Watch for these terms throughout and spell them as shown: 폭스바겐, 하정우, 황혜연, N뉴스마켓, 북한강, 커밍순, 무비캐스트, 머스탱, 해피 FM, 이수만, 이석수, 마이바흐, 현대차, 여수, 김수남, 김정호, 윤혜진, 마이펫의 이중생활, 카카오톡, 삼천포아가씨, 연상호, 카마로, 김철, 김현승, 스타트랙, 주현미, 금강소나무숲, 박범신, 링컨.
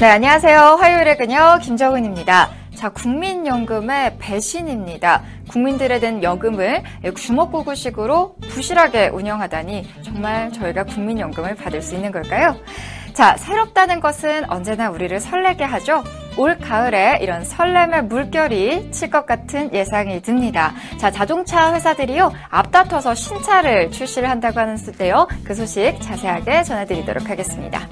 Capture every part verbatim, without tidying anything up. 네, 안녕하세요. 화요일의 그녀 김정은입니다. 자, 국민연금의 배신입니다. 국민들에 대한 여금을 주먹구구식으로 부실하게 운영하다니 정말 저희가 국민연금을 받을 수 있는 걸까요? 자, 새롭다는 것은 언제나 우리를 설레게 하죠. 올 가을에 이런 설렘의 물결이 칠 것 같은 예상이 듭니다. 자, 자동차 회사들이요, 앞다퉈서 신차를 출시를 한다고 하는데요. 그 소식 자세하게 전해드리도록 하겠습니다.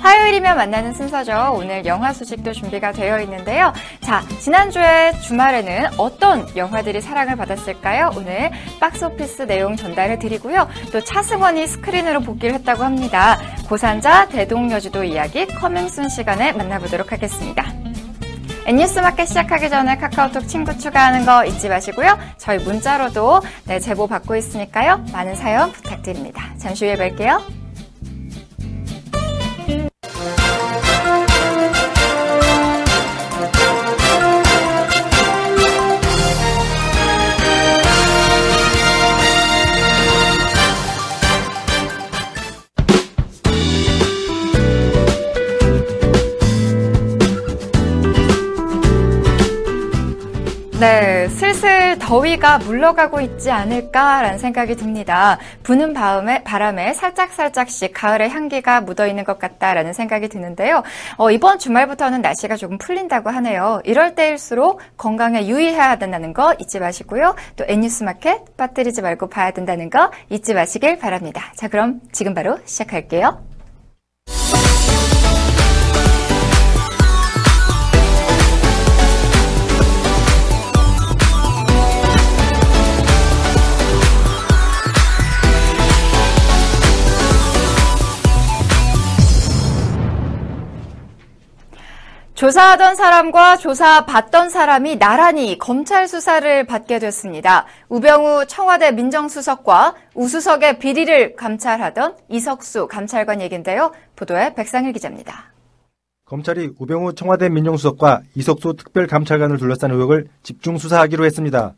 화요일이면 만나는 순서죠. 오늘 영화 소식도 준비가 되어 있는데요. 자, 지난주에 주말에는 어떤 영화들이 사랑을 받았을까요? 오늘 박스오피스 내용 전달해 드리고요. 또 차승원이 스크린으로 복귀를 했다고 합니다. 고산자, 대동여지도 이야기 커밍순 시간에 만나보도록 하겠습니다. N뉴스마켓 시작하기 전에 카카오톡 친구 추가하는 거 잊지 마시고요. 저희 문자로도 네, 제보 받고 있으니까요. 많은 사연 부탁드립니다. 잠시 후에 뵐게요. 네, 슬슬 더위가 물러가고 있지 않을까라는 생각이 듭니다. 부는 바람에, 바람에 살짝살짝씩 가을의 향기가 묻어있는 것 같다라는 생각이 드는데요. 어, 이번 주말부터는 날씨가 조금 풀린다고 하네요. 이럴 때일수록 건강에 유의해야 된다는 거 잊지 마시고요. 또 N뉴스마켓 빠뜨리지 말고 봐야 된다는 거 잊지 마시길 바랍니다. 자, 그럼 지금 바로 시작할게요. 조사하던 사람과 조사받던 사람이 나란히 검찰 수사를 받게 됐습니다. 우병우 청와대 민정수석과 우수석의 비리를 감찰하던 이석수 감찰관 얘기인데요. 보도에 백상일 기자입니다. 검찰이 우병우 청와대 민정수석과 이석수 특별감찰관을 둘러싼 의혹을 집중 수사하기로 했습니다.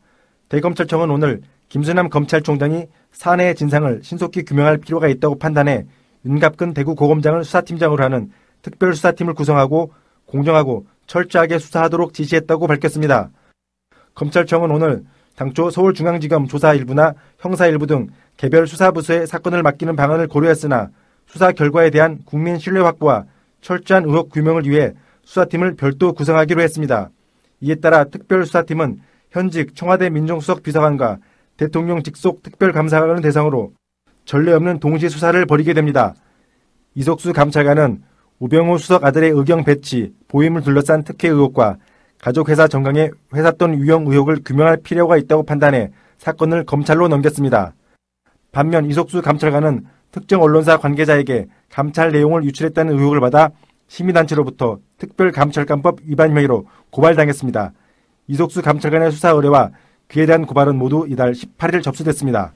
대검찰청은 오늘 김수남 검찰총장이 사내의 진상을 신속히 규명할 필요가 있다고 판단해 윤갑근 대구고검장을 수사팀장으로 하는 특별수사팀을 구성하고 공정하고 철저하게 수사하도록 지시했다고 밝혔습니다. 검찰청은 오늘 당초 서울중앙지검 조사 일부나 형사 일부 등 개별 수사부서에 사건을 맡기는 방안을 고려했으나 수사 결과에 대한 국민 신뢰 확보와 철저한 의혹 규명을 위해 수사팀을 별도 구성하기로 했습니다. 이에 따라 특별수사팀은 현직 청와대 민정수석 비서관과 대통령 직속 특별감사관을 대상으로 전례 없는 동시 수사를 벌이게 됩니다. 이석수 감찰관은 우병우 수석 아들의 의경 배치, 보임을 둘러싼 특혜 의혹과 가족회사 정강의 회삿돈 유형 의혹을 규명할 필요가 있다고 판단해 사건을 검찰로 넘겼습니다. 반면 이석수 감찰관은 특정 언론사 관계자에게 감찰 내용을 유출했다는 의혹을 받아 시민단체로부터 특별감찰관법 위반 혐의로 고발당했습니다. 이석수 감찰관의 수사 의뢰와 그에 대한 고발은 모두 이달 십팔 일 접수됐습니다.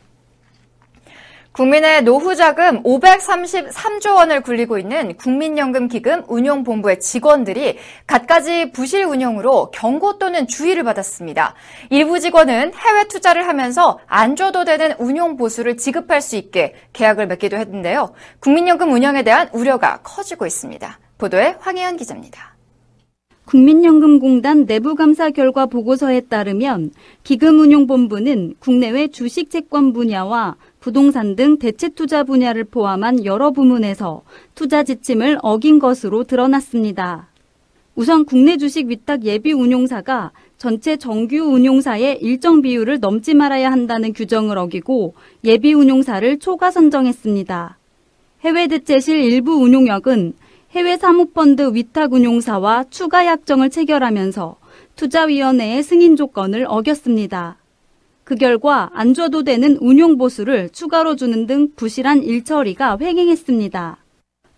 국민의 노후자금 오백삼십삼조 원을 굴리고 있는 국민연금기금 운용본부의 직원들이 갖가지 부실 운영으로 경고 또는 주의를 받았습니다. 일부 직원은 해외 투자를 하면서 안 줘도 되는 운용보수를 지급할 수 있게 계약을 맺기도 했는데요. 국민연금 운영에 대한 우려가 커지고 있습니다. 보도에 황혜연 기자입니다. 국민연금공단 내부감사 결과 보고서에 따르면 기금운용본부는 국내외 주식채권 분야와 부동산 등 대체투자 분야를 포함한 여러 부문에서 투자 지침을 어긴 것으로 드러났습니다. 우선 국내 주식 위탁 예비 운용사가 전체 정규 운용사의 일정 비율을 넘지 말아야 한다는 규정을 어기고 예비 운용사를 초과 선정했습니다. 해외 대체실 일부 운용역은 해외 사모펀드 위탁 운용사와 추가 약정을 체결하면서 투자위원회의 승인 조건을 어겼습니다. 그 결과 안 줘도 되는 운용보수를 추가로 주는 등 부실한 일처리가 횡행했습니다.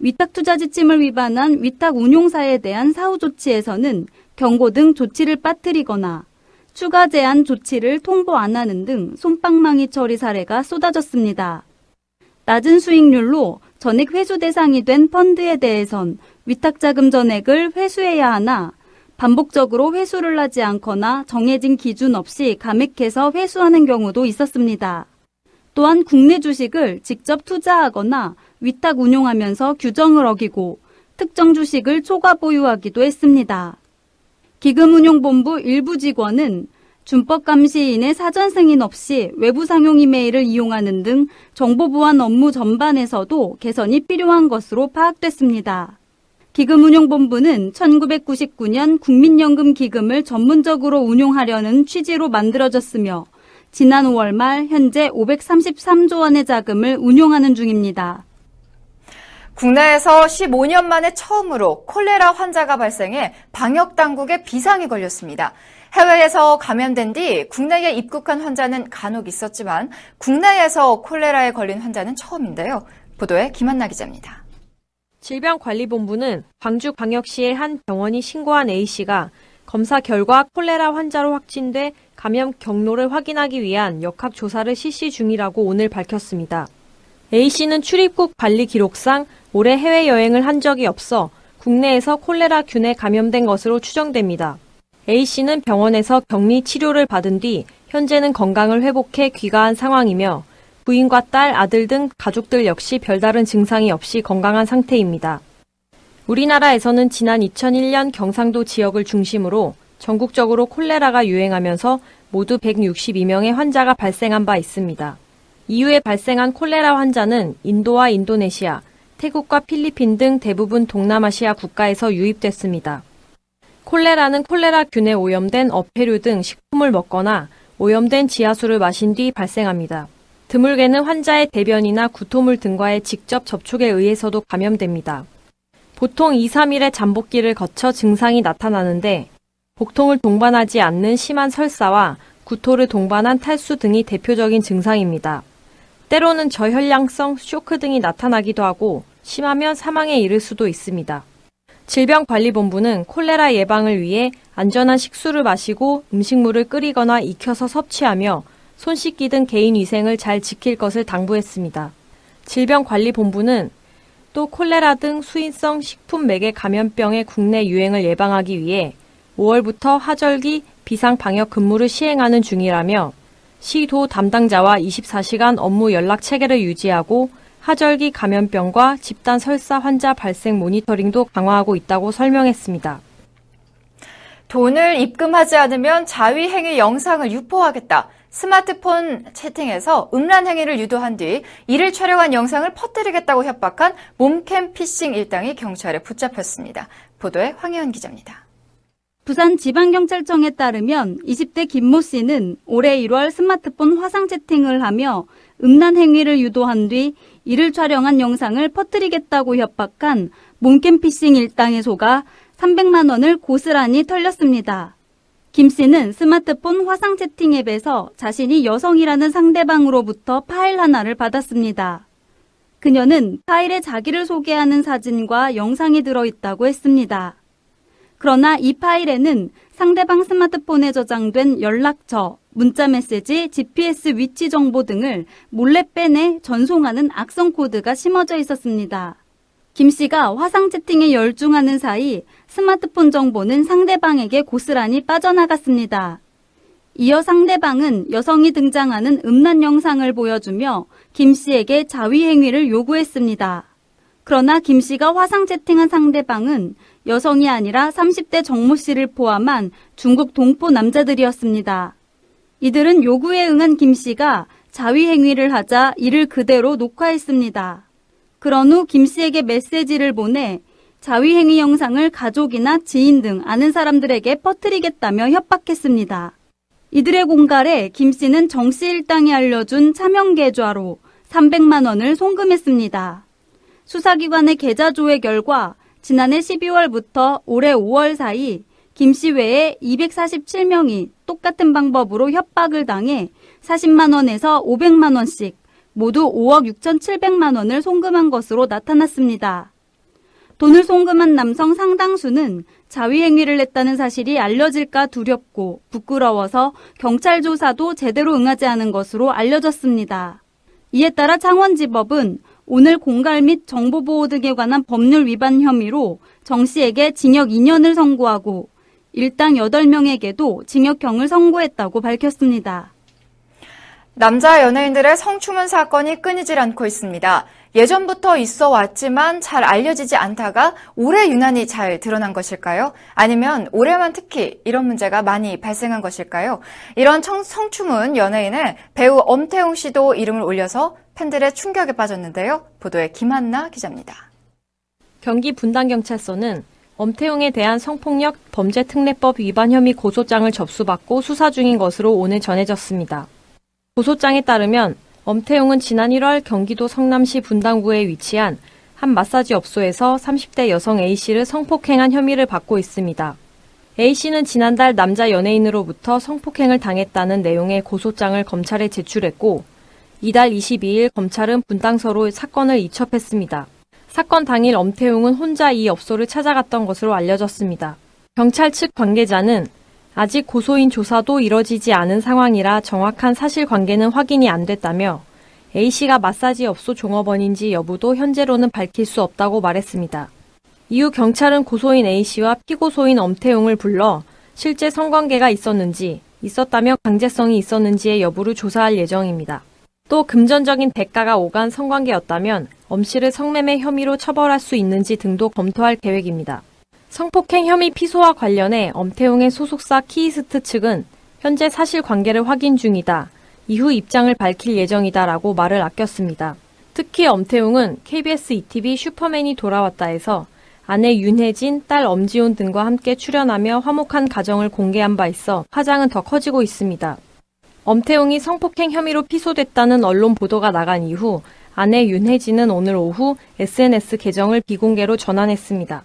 위탁투자 지침을 위반한 위탁 운용사에 대한 사후 조치에서는 경고 등 조치를 빠뜨리거나 추가 제한 조치를 통보 안 하는 등 솜방망이 처리 사례가 쏟아졌습니다. 낮은 수익률로 전액 회수 대상이 된 펀드에 대해선 위탁자금 전액을 회수해야 하나 반복적으로 회수를 하지 않거나 정해진 기준 없이 감액해서 회수하는 경우도 있었습니다. 또한 국내 주식을 직접 투자하거나 위탁 운용하면서 규정을 어기고 특정 주식을 초과 보유하기도 했습니다. 기금운용본부 일부 직원은 준법감시인의 사전 승인 없이 외부 상용 이메일을 이용하는 등 정보보안 업무 전반에서도 개선이 필요한 것으로 파악됐습니다. 기금운용본부는 천구백구십구 년 국민연금기금을 전문적으로 운용하려는 취지로 만들어졌으며 지난 오월 말 현재 오백삼십삼조 원의 자금을 운용하는 중입니다. 국내에서 십오 년 만에 처음으로 콜레라 환자가 발생해 방역당국에 비상이 걸렸습니다. 해외에서 감염된 뒤 국내에 입국한 환자는 간혹 있었지만 국내에서 콜레라에 걸린 환자는 처음인데요. 보도에 김한나 기자입니다. 질병관리본부는 광주 광역시의 한 병원이 신고한 A씨가 검사 결과 콜레라 환자로 확진돼 감염 경로를 확인하기 위한 역학조사를 실시 중이라고 오늘 밝혔습니다. A씨는 출입국 관리 기록상 올해 해외여행을 한 적이 없어 국내에서 콜레라균에 감염된 것으로 추정됩니다. A씨는 병원에서 격리 치료를 받은 뒤 현재는 건강을 회복해 귀가한 상황이며 부인과 딸, 아들 등 가족들 역시 별다른 증상이 없이 건강한 상태입니다. 우리나라에서는 지난 이천일 년 경상도 지역을 중심으로 전국적으로 콜레라가 유행하면서 모두 백육십이 명의 환자가 발생한 바 있습니다. 이후에 발생한 콜레라 환자는 인도와 인도네시아, 태국과 필리핀 등 대부분 동남아시아 국가에서 유입됐습니다. 콜레라는 콜레라균에 오염된 어패류 등 식품을 먹거나 오염된 지하수를 마신 뒤 발생합니다. 드물게는 환자의 대변이나 구토물 등과의 직접 접촉에 의해서도 감염됩니다. 보통 이, 삼 일의 잠복기를 거쳐 증상이 나타나는데 복통을 동반하지 않는 심한 설사와 구토를 동반한 탈수 등이 대표적인 증상입니다. 때로는 저혈량성 쇼크 등이 나타나기도 하고 심하면 사망에 이를 수도 있습니다. 질병관리본부는 콜레라 예방을 위해 안전한 식수를 마시고 음식물을 끓이거나 익혀서 섭취하며 손 씻기 등 개인위생을 잘 지킬 것을 당부했습니다. 질병관리본부는 또 콜레라 등 수인성 식품 매개 감염병의 국내 유행을 예방하기 위해 오월부터 하절기 비상방역 근무를 시행하는 중이라며 시도 담당자와 이십사 시간 업무 연락체계를 유지하고 하절기 감염병과 집단 설사 환자 발생 모니터링도 강화하고 있다고 설명했습니다. 돈을 입금하지 않으면 자위행위 영상을 유포하겠다. 스마트폰 채팅에서 음란 행위를 유도한 뒤 이를 촬영한 영상을 퍼뜨리겠다고 협박한 몸캠 피싱 일당이 경찰에 붙잡혔습니다. 보도에 황혜연 기자입니다. 부산지방경찰청에 따르면 이십 대 김모 씨는 올해 일월 스마트폰 화상 채팅을 하며 음란 행위를 유도한 뒤 이를 촬영한 영상을 퍼뜨리겠다고 협박한 몸캠피싱 일당에 속아 삼백만 원을 고스란히 털렸습니다. 김 씨는 스마트폰 화상 채팅 앱에서 자신이 여성이라는 상대방으로부터 파일 하나를 받았습니다. 그녀는 파일에 자기를 소개하는 사진과 영상이 들어있다고 했습니다. 그러나 이 파일에는 상대방 스마트폰에 저장된 연락처, 문자메시지, 지피에스 위치 정보 등을 몰래 빼내 전송하는 악성 코드가 심어져 있었습니다. 김 씨가 화상 채팅에 열중하는 사이 스마트폰 정보는 상대방에게 고스란히 빠져나갔습니다. 이어 상대방은 여성이 등장하는 음란 영상을 보여주며 김 씨에게 자위 행위를 요구했습니다. 그러나 김 씨가 화상 채팅한 상대방은 여성이 아니라 삼십 대 정모 씨를 포함한 중국 동포 남자들이었습니다. 이들은 요구에 응한 김 씨가 자위 행위를 하자 이를 그대로 녹화했습니다. 그런 후 김 씨에게 메시지를 보내 자위 행위 영상을 가족이나 지인 등 아는 사람들에게 퍼뜨리겠다며 협박했습니다. 이들의 공갈에 김 씨는 정 씨 일당이 알려준 차명 계좌로 삼백만 원을 송금했습니다. 수사기관의 계좌 조회 결과 지난해 십이월부터 올해 오월 사이 김 씨 외에 이백사십칠 명이 똑같은 방법으로 협박을 당해 사십만 원에서 오백만 원씩 모두 오억 육천칠백만 원을 송금한 것으로 나타났습니다. 돈을 송금한 남성 상당수는 자위 행위를 했다는 사실이 알려질까 두렵고 부끄러워서 경찰 조사도 제대로 응하지 않은 것으로 알려졌습니다. 이에 따라 창원지법은 오늘 공갈 및 정보보호 등에 관한 법률 위반 혐의로 정 씨에게 징역 이 년을 선고하고 일당 여덟 명에게도 징역형을 선고했다고 밝혔습니다. 남자 연예인들의 성추문 사건이 끊이질 않고 있습니다. 예전부터 있어 왔지만 잘 알려지지 않다가 올해 유난히 잘 드러난 것일까요? 아니면 올해만 특히 이런 문제가 많이 발생한 것일까요? 이런 청, 성추문 연예인에 배우 엄태웅 씨도 이름을 올려서 팬들의 충격에 빠졌는데요. 보도에 김한나 기자입니다. 경기 분당경찰서는 엄태웅에 대한 성폭력 범죄특례법 위반 혐의 고소장을 접수받고 수사 중인 것으로 오늘 전해졌습니다. 고소장에 따르면 엄태웅은 지난 일월 경기도 성남시 분당구에 위치한 한 마사지 업소에서 삼십 대 여성 A씨를 성폭행한 혐의를 받고 있습니다. A씨는 지난달 남자 연예인으로부터 성폭행을 당했다는 내용의 고소장을 검찰에 제출했고 이달 이십이일 검찰은 분당서로 사건을 이첩했습니다. 사건 당일 엄태웅은 혼자 이 업소를 찾아갔던 것으로 알려졌습니다. 경찰 측 관계자는 아직 고소인 조사도 이뤄지지 않은 상황이라 정확한 사실관계는 확인이 안 됐다며 A씨가 마사지 업소 종업원인지 여부도 현재로는 밝힐 수 없다고 말했습니다. 이후 경찰은 고소인 A씨와 피고소인 엄태웅을 불러 실제 성관계가 있었는지, 있었다며 강제성이 있었는지의 여부를 조사할 예정입니다. 또 금전적인 대가가 오간 성관계였다면 엄씨를 성매매 혐의로 처벌할 수 있는지 등도 검토할 계획입니다. 성폭행 혐의 피소와 관련해 엄태웅의 소속사 키이스트 측은 현재 사실관계를 확인 중이다, 이후 입장을 밝힐 예정이다라고 말을 아꼈습니다. 특히 엄태웅은 케이비에스 이티비 슈퍼맨이 돌아왔다에서 아내 윤혜진, 딸 엄지온 등과 함께 출연하며 화목한 가정을 공개한 바 있어 화장은 더 커지고 있습니다. 엄태웅이 성폭행 혐의로 피소됐다는 언론 보도가 나간 이후 아내 윤혜진은 오늘 오후 에스엔에스 계정을 비공개로 전환했습니다.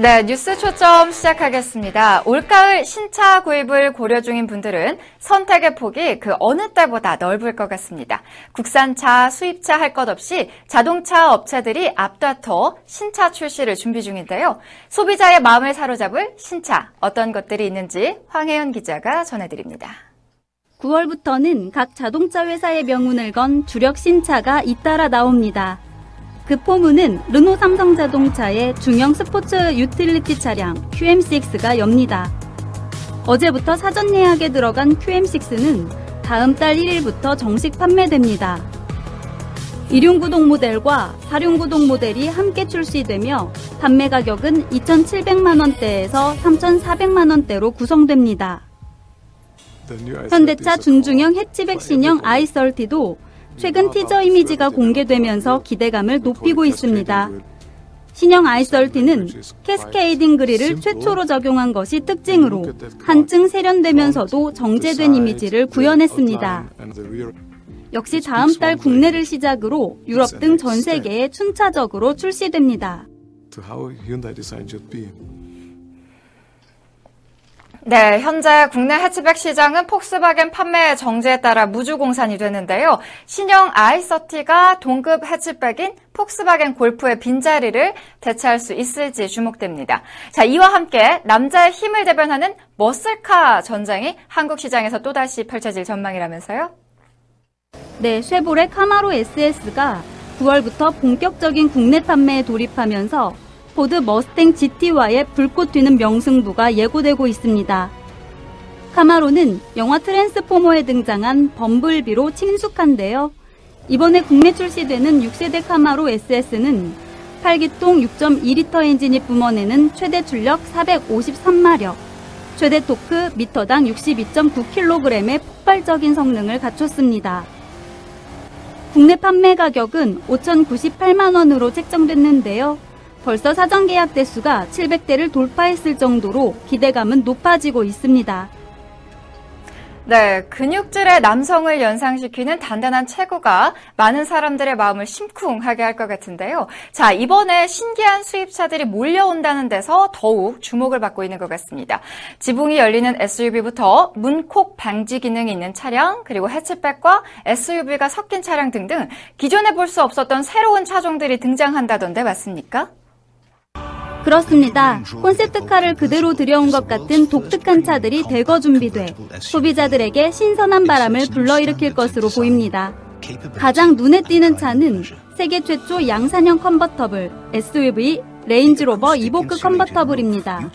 네, 뉴스 초점 시작하겠습니다. 올가을 신차 구입을 고려 중인 분들은 선택의 폭이 그 어느 때보다 넓을 것 같습니다. 국산차, 수입차 할 것 없이 자동차 업체들이 앞다퉈 신차 출시를 준비 중인데요. 소비자의 마음을 사로잡을 신차, 어떤 것들이 있는지 황혜연 기자가 전해드립니다. 구월부터는 각 자동차 회사의 명운을 건 주력 신차가 잇따라 나옵니다. 그 포문은 르노 삼성자동차의 중형 스포츠 유틸리티 차량 큐엠식스가 엽니다. 어제부터 사전 예약에 들어간 큐엠식스는 다음 달 일일부터 정식 판매됩니다. 일륜구동 모델과 사륜구동 모델이 함께 출시되며 판매 가격은 이천칠백만 원대에서 삼천사백만 원대로 구성됩니다. 현대차 준중형 해치백 신형 아이서티도 최근 티저 이미지가 공개되면서 기대감을 높이고 있습니다. 신형 아이서티는 캐스케이딩 그릴을 최초로 적용한 것이 특징으로 한층 세련되면서도 정제된 이미지를 구현했습니다. 역시 다음 달 국내를 시작으로 유럽 등 전 세계에 순차적으로 출시됩니다. 네, 현재 국내 해치백 시장은 폭스바겐 판매 정지에 따라 무주공산이 되는데요. 신형 아이서티가 동급 해치백인 폭스바겐 골프의 빈자리를 대체할 수 있을지 주목됩니다. 자, 이와 함께 남자의 힘을 대변하는 머슬카 전장이 한국 시장에서 또다시 펼쳐질 전망이라면서요? 네, 쉐보레 카마로 에스에스가 구월부터 본격적인 국내 판매에 돌입하면서 포드 머스탱 지티와의 불꽃 튀는 명승부가 예고되고 있습니다. 카마로는 영화 트랜스포머에 등장한 범블비로 친숙한데요. 이번에 국내 출시되는 육 세대 카마로 에스에스는 팔 기통 육 점 이 리터 엔진이 뿜어내는 최대 출력 사백오십삼 마력, 최대 토크 미터당 육십이 점 구 킬로그램의 폭발적인 성능을 갖췄습니다. 국내 판매 가격은 오천구십팔만 원으로 책정됐는데요. 벌써 사전 계약 대수가 칠백 대를 돌파했을 정도로 기대감은 높아지고 있습니다. 네, 근육질의 남성을 연상시키는 단단한 체구가 많은 사람들의 마음을 심쿵하게 할 것 같은데요. 자, 이번에 신기한 수입차들이 몰려온다는 데서 더욱 주목을 받고 있는 것 같습니다. 지붕이 열리는 에스유브이부터 문콕 방지 기능이 있는 차량, 그리고 해치백과 에스유브이가 섞인 차량 등등 기존에 볼 수 없었던 새로운 차종들이 등장한다던데 맞습니까? 그렇습니다. 콘셉트카를 그대로 들여온 것 같은 독특한 차들이 대거 준비돼 소비자들에게 신선한 바람을 불러일으킬 것으로 보입니다. 가장 눈에 띄는 차는 세계 최초 양산형 컨버터블 에스유브이 레인지로버 이보크 컨버터블입니다.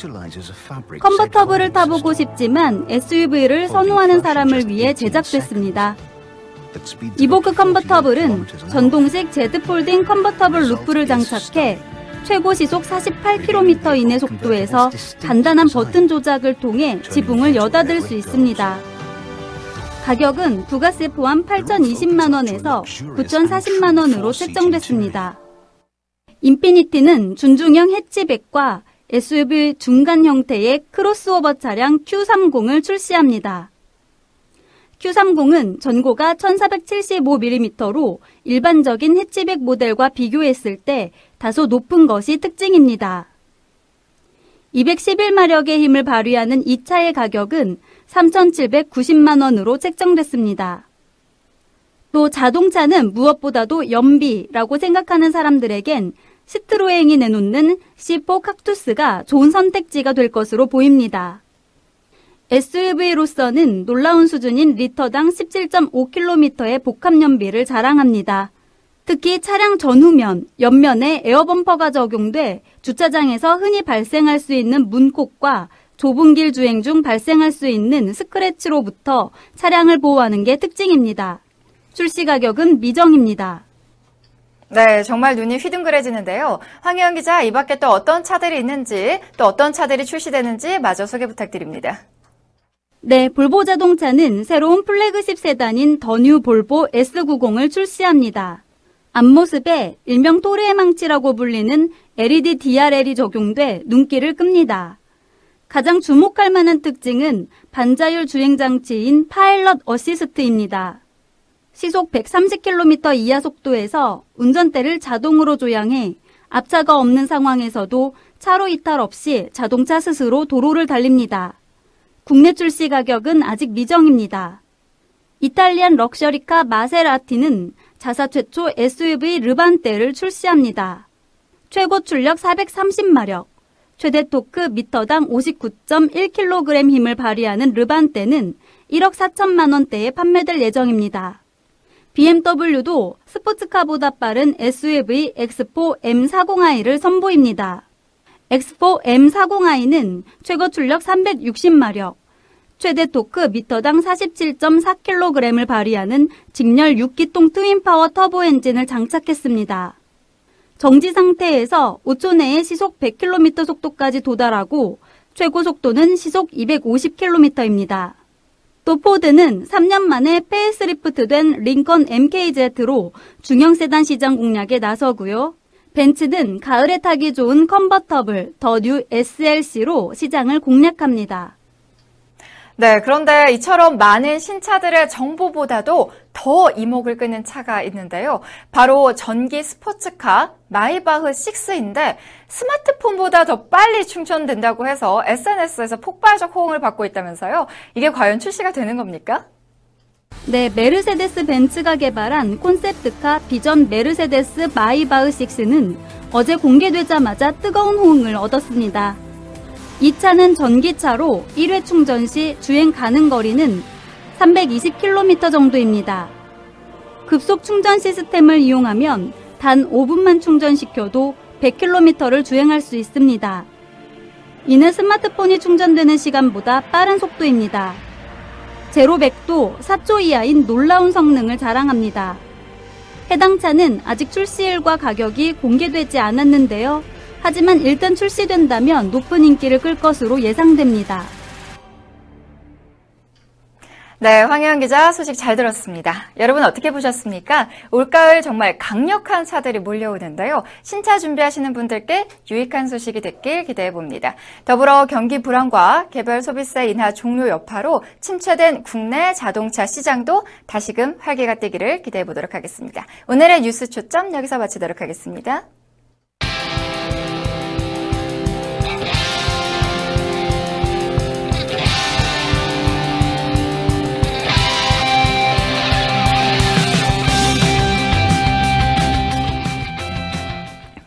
컨버터블을 타보고 싶지만 에스유브이를 선호하는 사람을 위해 제작됐습니다. 이보크 컨버터블은 전동식 제드폴딩 컨버터블 루프를 장착해 최고 시속 사십팔 킬로미터 이내 속도에서 간단한 버튼 조작을 통해 지붕을 여닫을 수 있습니다. 가격은 부가세 포함 팔천이십만 원에서 구천사십만 원으로 책정됐습니다. 인피니티는 준중형 해치백과 에스유브이 중간 형태의 크로스오버 차량 큐 삼십을 출시합니다. 큐 삼십은 전고가 천사백칠십오 밀리미터로 일반적인 해치백 모델과 비교했을 때 다소 높은 것이 특징입니다. 이백십일 마력의 힘을 발휘하는 이 차의 가격은 삼천칠백구십만 원으로 책정됐습니다. 또 자동차는 무엇보다도 연비라고 생각하는 사람들에겐 시트로엔이 내놓는 씨 사 칵투스가 좋은 선택지가 될 것으로 보입니다. 에스유브이로서는 놀라운 수준인 리터당 십칠 점 오 킬로미터의 복합 연비를 자랑합니다. 특히 차량 전후면, 옆면에 에어범퍼가 적용돼 주차장에서 흔히 발생할 수 있는 문콕과 좁은 길 주행 중 발생할 수 있는 스크래치로부터 차량을 보호하는 게 특징입니다. 출시 가격은 미정입니다. 네, 정말 눈이 휘둥그레지는데요. 황혜연 기자, 이 밖에 또 어떤 차들이 있는지, 또 어떤 차들이 출시되는지 마저 소개 부탁드립니다. 네, 볼보 자동차는 새로운 플래그십 세단인 더뉴 볼보 에스 구십을 출시합니다. 앞모습에 일명 토르의 망치라고 불리는 엘이디 디알엘이 적용돼 눈길을 끕니다. 가장 주목할 만한 특징은 반자율 주행장치인 파일럿 어시스트입니다. 시속 백삼십 킬로미터 이하 속도에서 운전대를 자동으로 조향해 앞차가 없는 상황에서도 차로 이탈 없이 자동차 스스로 도로를 달립니다. 국내 출시 가격은 아직 미정입니다. 이탈리안 럭셔리카 마세라티는 자사 최초 에스유브이 르반떼를 출시합니다. 최고 출력 사백삼십 마력, 최대 토크 미터당 오십구 점 일 킬로그램 힘을 발휘하는 르반떼는 일억 사천만 원대에 판매될 예정입니다. 비엠더블유도 스포츠카보다 빠른 에스유브이 엑스포 엠 사십 아이를 선보입니다. 엑스포 엠 사십 아이는 최고 출력 삼백육십 마력, 최대 토크 미터당 사십칠 점 사 킬로그램을 발휘하는 직렬 육 기통 트윈파워 터보 엔진을 장착했습니다. 정지 상태에서 오 초 내에 시속 백 킬로미터 속도까지 도달하고 최고 속도는 시속 이백오십 킬로미터입니다. 또 포드는 삼 년 만에 페이스리프트된 링컨 엠케이지로 중형 세단 시장 공략에 나서고요. 벤츠는 가을에 타기 좋은 컨버터블 더 뉴 에스엘씨로 시장을 공략합니다. 네, 그런데 이처럼 많은 신차들의 정보보다도 더 이목을 끄는 차가 있는데요. 바로 전기 스포츠카 마이바흐 육인데 스마트폰보다 더 빨리 충전된다고 해서 에스엔에스에서 폭발적 호응을 받고 있다면서요. 이게 과연 출시가 되는 겁니까? 네, 메르세데스 벤츠가 개발한 콘셉트카 비전 메르세데스 마이바흐 육는 어제 공개되자마자 뜨거운 호응을 얻었습니다. 이 차는 전기차로 일 회 충전 시 주행 가능 거리는 삼백이십 킬로미터 정도입니다. 급속 충전 시스템을 이용하면 단 오 분만 충전시켜도 백 킬로미터를 주행할 수 있습니다. 이는 스마트폰이 충전되는 시간보다 빠른 속도입니다. 제로 백도 사 초 이하인 놀라운 성능을 자랑합니다. 해당 차는 아직 출시일과 가격이 공개되지 않았는데요. 하지만 일단 출시된다면 높은 인기를 끌 것으로 예상됩니다. 네, 황혜연 기자 소식 잘 들었습니다. 여러분 어떻게 보셨습니까? 올가을 정말 강력한 차들이 몰려오는데요. 신차 준비하시는 분들께 유익한 소식이 됐길 기대해봅니다. 더불어 경기 불황과 개별 소비세 인하 종료 여파로 침체된 국내 자동차 시장도 다시금 활기가 뜨기를 기대해보도록 하겠습니다. 오늘의 뉴스 초점 여기서 마치도록 하겠습니다.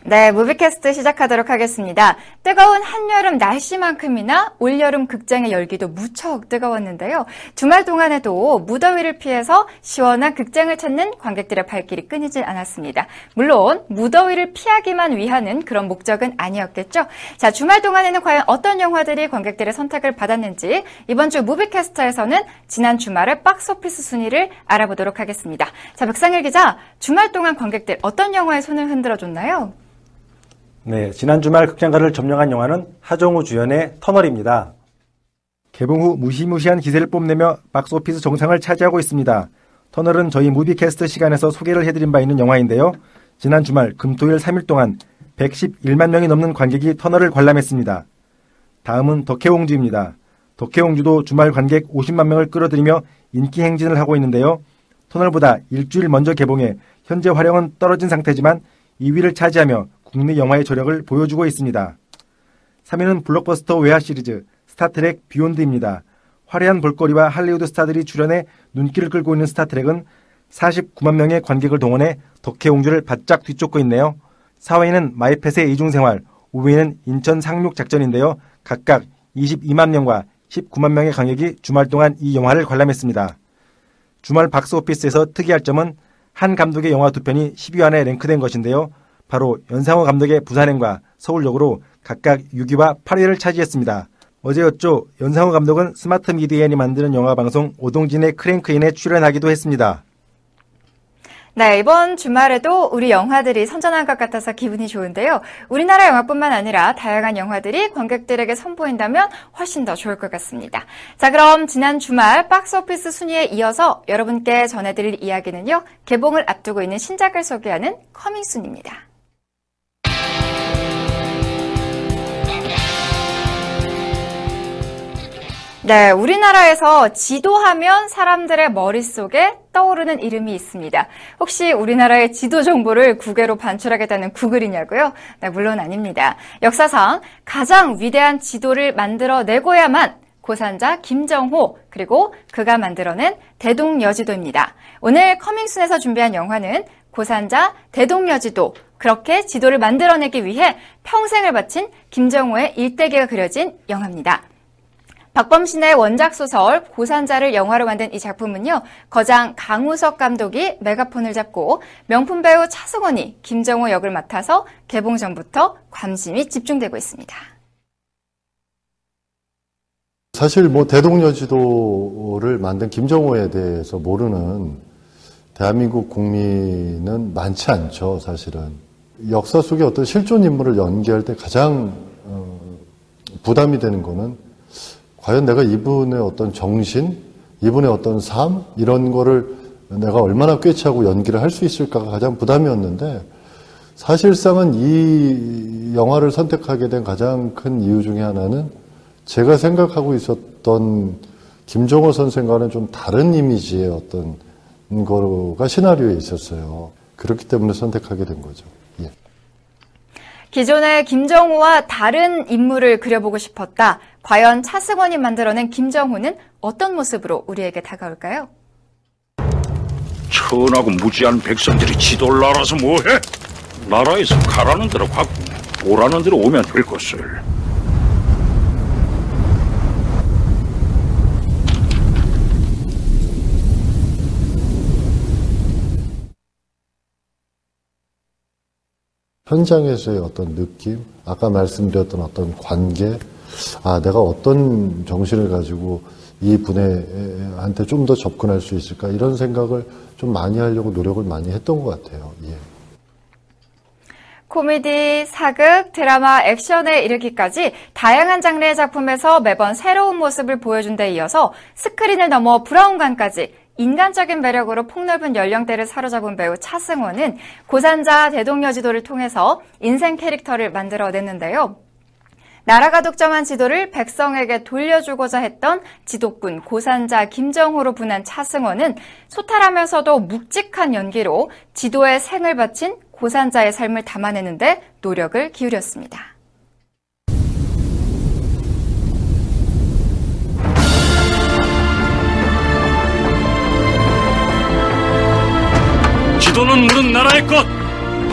네, 무비캐스트 시작하도록 하겠습니다. 뜨거운 한여름 날씨만큼이나 올여름 극장의 열기도 무척 뜨거웠는데요. 주말 동안에도 무더위를 피해서 시원한 극장을 찾는 관객들의 발길이 끊이질 않았습니다. 물론 무더위를 피하기만 위하는 그런 목적은 아니었겠죠. 자, 주말 동안에는 과연 어떤 영화들이 관객들의 선택을 받았는지 이번 주 무비캐스터에서는 지난 주말의 박스오피스 순위를 알아보도록 하겠습니다. 자, 백상일 기자, 주말 동안 관객들 어떤 영화에 손을 흔들어줬나요? 네, 지난 주말 극장가를 점령한 영화는 하정우 주연의 터널입니다. 개봉 후 무시무시한 기세를 뽐내며 박스오피스 정상을 차지하고 있습니다. 터널은 저희 무비캐스트 시간에서 소개를 해드린 바 있는 영화인데요. 지난 주말 금토일 삼 일 동안 백십일만 명이 넘는 관객이 터널을 관람했습니다. 다음은 덕혜옹주입니다. 덕혜옹주도 주말 관객 오십만 명을 끌어들이며 인기 행진을 하고 있는데요. 터널보다 일주일 먼저 개봉해 현재 활용은 떨어진 상태지만 이 위를 차지하며 국내 영화의 저력을 보여주고 있습니다. 삼 위는 블록버스터 외화 시리즈 스타트랙 비욘드입니다. 화려한 볼거리와 할리우드 스타들이 출연해 눈길을 끌고 있는 스타트랙은 사십구만 명의 관객을 동원해 덕혜옹주를 바짝 뒤쫓고 있네요. 사 위는 마이펫의 이중생활, 오 위는 인천 상륙작전인데요. 각각 이십이만 명과 십구만 명의 관객이 주말 동안 이 영화를 관람했습니다. 주말 박스오피스에서 특이할 점은 한 감독의 영화 두 편이 십 위 안에 랭크된 것인데요. 바로 연상호 감독의 부산행과 서울역으로 각각 육 위와 팔 위를 차지했습니다. 어제였죠. 연상호 감독은 스마트 미디어엔이 만드는 영화방송 오동진의 크랭크인에 출연하기도 했습니다. 네, 이번 주말에도 우리 영화들이 선전한 것 같아서 기분이 좋은데요. 우리나라 영화뿐만 아니라 다양한 영화들이 관객들에게 선보인다면 훨씬 더 좋을 것 같습니다. 자, 그럼 지난 주말 박스오피스 순위에 이어서 여러분께 전해드릴 이야기는요. 개봉을 앞두고 있는 신작을 소개하는 커밍순입니다. 네, 우리나라에서 지도하면 사람들의 머릿속에 떠오르는 이름이 있습니다. 혹시 우리나라의 지도 정보를 국외로 반출하겠다는 구글이냐고요? 네, 물론 아닙니다. 역사상 가장 위대한 지도를 만들어내고야만 고산자 김정호 그리고 그가 만들어낸 대동여지도입니다. 오늘 커밍순에서 준비한 영화는 고산자 대동여지도, 그렇게 지도를 만들어내기 위해 평생을 바친 김정호의 일대기가 그려진 영화입니다. 박범신의 원작 소설 고산자를 영화로 만든 이 작품은요. 거장 강우석 감독이 메가폰을 잡고 명품 배우 차승원이 김정호 역을 맡아서 개봉 전부터 관심이 집중되고 있습니다. 사실 뭐 대동여지도를 만든 김정호에 대해서 모르는 대한민국 국민은 많지 않죠. 사실은 역사 속의 어떤 실존 인물을 연기할 때 가장 어, 부담이 되는 거는 과연 내가 이분의 어떤 정신, 이분의 어떤 삶 이런 거를 내가 얼마나 꿰차고 연기를 할 수 있을까가 가장 부담이었는데, 사실상은 이 영화를 선택하게 된 가장 큰 이유 중에 하나는 제가 생각하고 있었던 김정호 선생과는 좀 다른 이미지의 어떤 거가 시나리오에 있었어요. 그렇기 때문에 선택하게 된 거죠. 예. 기존의 김정호와 다른 인물을 그려보고 싶었다. 과연 차승원이 만들어낸 김정호는 어떤 모습으로 우리에게 다가올까요? 천하고 무지한 백성들이 지도를 알아서 뭐해? 나라에서 가라는 대로 가고 오라는 대로 오면 될 것을. 현장에서의 어떤 느낌, 아까 말씀드렸던 어떤 관계, 아, 내가 어떤 정신을 가지고 이 분한테 좀 더 접근할 수 있을까, 이런 생각을 좀 많이 하려고 노력을 많이 했던 것 같아요. 예. 코미디, 사극, 드라마, 액션에 이르기까지 다양한 장르의 작품에서 매번 새로운 모습을 보여준 데 이어서 스크린을 넘어 브라운관까지 인간적인 매력으로 폭넓은 연령대를 사로잡은 배우 차승원은 고산자 대동여지도를 통해서 인생 캐릭터를 만들어냈는데요. 나라가 독점한 지도를 백성에게 돌려주고자 했던 지도꾼 고산자 김정호로 분한 차승원은 소탈하면서도 묵직한 연기로 지도에 생을 바친 고산자의 삶을 담아내는데 노력을 기울였습니다. 지도는 우리나라의 것,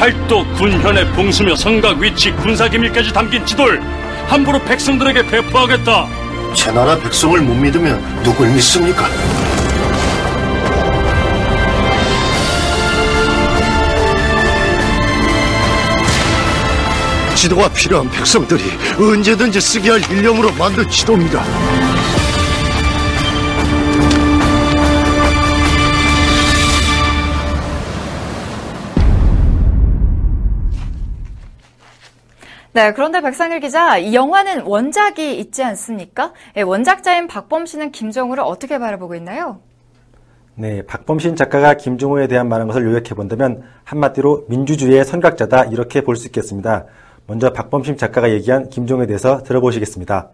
팔도, 군현의 봉수며 성곽, 위치, 군사기밀까지 담긴 지도를 함부로 백성들에게 배포하겠다. 제 나라 백성을 못 믿으면 누굴 믿습니까? 지도가 필요한 백성들이 언제든지 쓰게 할 일념으로 만든 지도입니다. 네, 그런데 백상일 기자, 이 영화는 원작이 있지 않습니까? 예, 원작자인 박범신은 김정호를 어떻게 바라보고 있나요? 네, 박범신 작가가 김정호에 대한 많은 것을 요약해본다면 한마디로 민주주의의 선각자다, 이렇게 볼 수 있겠습니다. 먼저 박범신 작가가 얘기한 김정호에 대해서 들어보시겠습니다.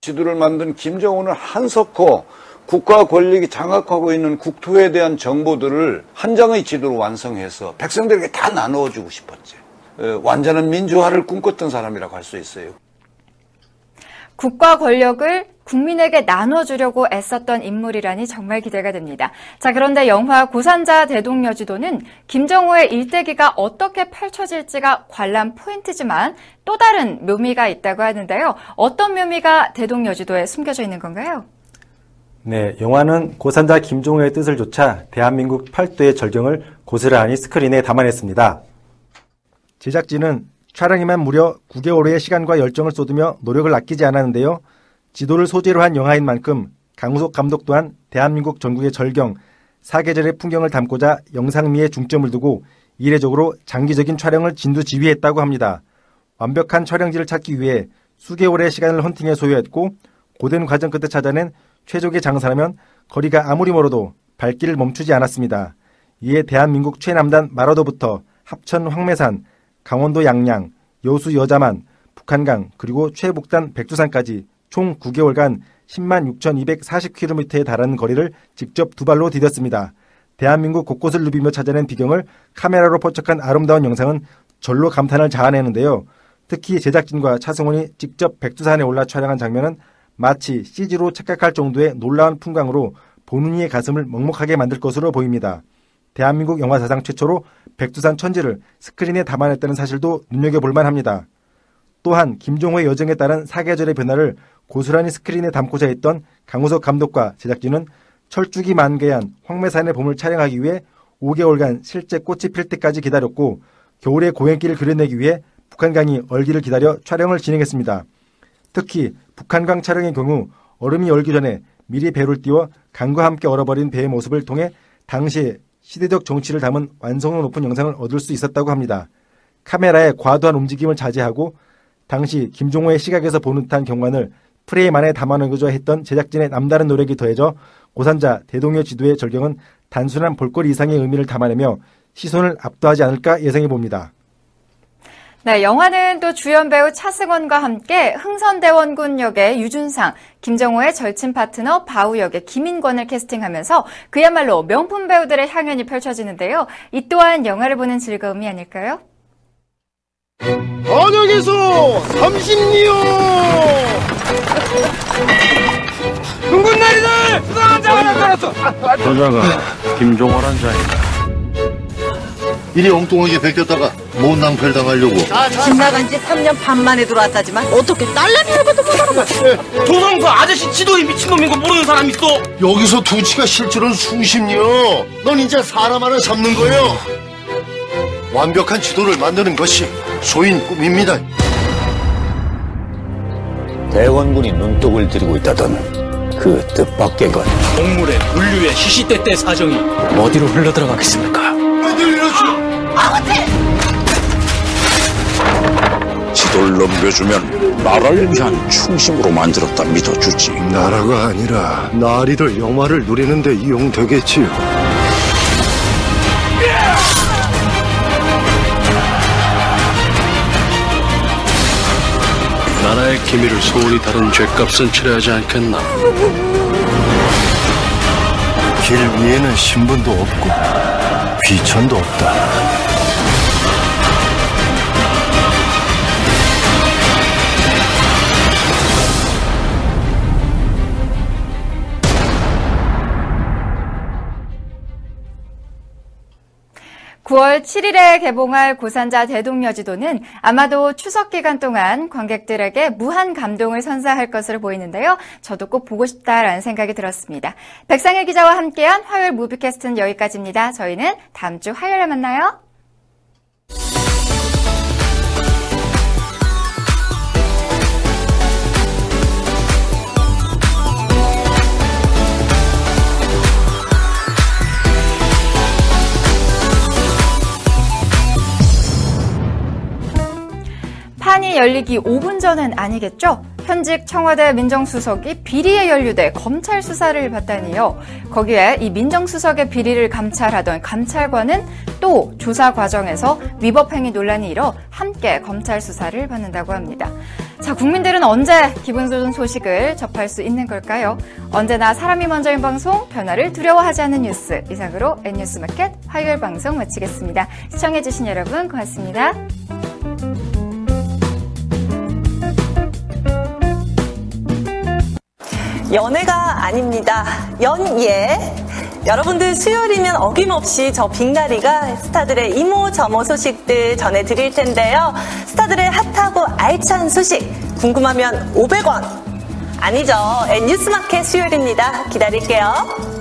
지도를 만든 김정호는 한석호, 국가 권력이 장악하고 있는 국토에 대한 정보들을 한 장의 지도로 완성해서 백성들에게 다 나누어주고 싶었지. 완전한 민주화를 꿈꿨던 사람이라고 할 수 있어요. 국가 권력을 국민에게 나눠주려고 애썼던 인물이라니 정말 기대가 됩니다. 자, 그런데 영화 고산자 대동여지도는 김정호의 일대기가 어떻게 펼쳐질지가 관람 포인트지만 또 다른 묘미가 있다고 하는데요. 어떤 묘미가 대동여지도에 숨겨져 있는 건가요? 네, 영화는 고산자 김정호의 뜻을 조차 대한민국 팔도의 절경을 고스란히 스크린에 담아냈습니다. 제작진은 촬영에만 무려 구 개월의 시간과 열정을 쏟으며 노력을 아끼지 않았는데요. 지도를 소재로 한 영화인 만큼 강우석 감독 또한 대한민국 전국의 절경, 사계절의 풍경을 담고자 영상미에 중점을 두고 이례적으로 장기적인 촬영을 진두지휘했다고 합니다. 완벽한 촬영지를 찾기 위해 수개월의 시간을 헌팅에 소요했고, 고된 과정 끝에 찾아낸 최적의 장사라면 거리가 아무리 멀어도 발길을 멈추지 않았습니다. 이에 대한민국 최남단 마라도부터 합천 황매산, 강원도 양양, 여수 여자만, 북한강, 그리고 최북단 백두산까지 총 구 개월간 십만 육천이백사십 킬로미터에 달하는 거리를 직접 두 발로 디뎠습니다. 대한민국 곳곳을 누비며 찾아낸 비경을 카메라로 포착한 아름다운 영상은 절로 감탄을 자아내는데요. 특히 제작진과 차승원이 직접 백두산에 올라 촬영한 장면은 마치 씨지로 착각할 정도의 놀라운 풍광으로 보는 이의 가슴을 먹먹하게 만들 것으로 보입니다. 대한민국 영화사상 최초로 백두산 천지를 스크린에 담아냈다는 사실도 눈여겨볼 만합니다. 또한 김정호의 여정에 따른 사계절의 변화를 고스란히 스크린에 담고자 했던 강우석 감독과 제작진은 철쭉이 만개한 황매산의 봄을 촬영하기 위해 오 개월간 실제 꽃이 필 때까지 기다렸고, 겨울의 고행길을 그려내기 위해 북한강이 얼기를 기다려 촬영을 진행했습니다. 특히 북한강 촬영의 경우 얼음이 얼기 전에 미리 배를 띄워 강과 함께 얼어버린 배의 모습을 통해 당시 시대적 정치를 담은 완성도 높은 영상을 얻을 수 있었다고 합니다. 카메라의 과도한 움직임을 자제하고 당시 김정호의 시각에서 보는 듯한 경관을 프레임 안에 담아내고자 했던 제작진의 남다른 노력이 더해져 고산자 대동여지도의 절경은 단순한 볼거리 이상의 의미를 담아내며 시선을 압도하지 않을까 예상해봅니다. 네, 영화는 또 주연 배우 차승원과 함께 흥선대원군 역의 유준상, 김정호의 절친 파트너 바우 역의 김인권을 캐스팅하면서 그야말로 명품 배우들의 향연이 펼쳐지는데요. 이 또한 영화를 보는 즐거움이 아닐까요? 번역에서 삼십리요! 흥군 나리들! 수상한 자가 나타났어! 저자가 김정호란 자입니다. 이리 엉뚱하게 베꼈다가 못난 펠 당하려고. 집 나간 지 삼 년 반 만에 들어왔다지만 어떻게 딸내미 해봐도 못하는거야. 조선소 아저씨 지도에 미친놈인 거 모르는 사람 있어? 여기서 두치가 실제로는 수십녀. 넌 이제 사람 하나 잡는 거예요. 완벽한 지도를 만드는 것이 소인 꿈입니다. 대원군이 눈독을 들이고 있다던 그 뜻밖의 것. 동물의 분류의 시시때때 사정이 어디로 흘러들어가겠습니까? 지도를 넘겨주면 나라를 위한 충심으로 만들었다 믿어주지. 나라가 아니라 나리를 영화를 누리는데 이용되겠지요. 나라의 기밀을 소홀히 다룬 죗값은 치러야지 않겠나. 길 위에는 신분도 없고 귀천도 없다. 구월 칠일에 개봉할 고산자 대동여지도는 아마도 추석 기간 동안 관객들에게 무한 감동을 선사할 것으로 보이는데요. 저도 꼭 보고 싶다라는 생각이 들었습니다. 백상일 기자와 함께한 화요일 무비캐스트는 여기까지입니다. 저희는 다음 주 화요일에 만나요. 판이 열리기 오분 전엔 아니겠죠? 현직 청와대 민정수석이 비리에 연루돼 검찰 수사를 받다니요. 거기에 이 민정수석의 비리를 감찰하던 감찰관은 또 조사 과정에서 위법행위 논란이 일어 함께 검찰 수사를 받는다고 합니다. 자, 국민들은 언제 기분 좋은 소식을 접할 수 있는 걸까요? 언제나 사람이 먼저인 방송, 변화를 두려워하지 않는 뉴스. 이상으로 N뉴스마켓 화요일 방송 마치겠습니다. 시청해주신 여러분 고맙습니다. 연애가 아닙니다. 연예. 여러분들 수요일이면 어김없이 저 빛나리가 스타들의 이모저모 소식들 전해드릴 텐데요. 스타들의 핫하고 알찬 소식 궁금하면 오백원. 아니죠. N뉴스마켓 수요일입니다. 기다릴게요.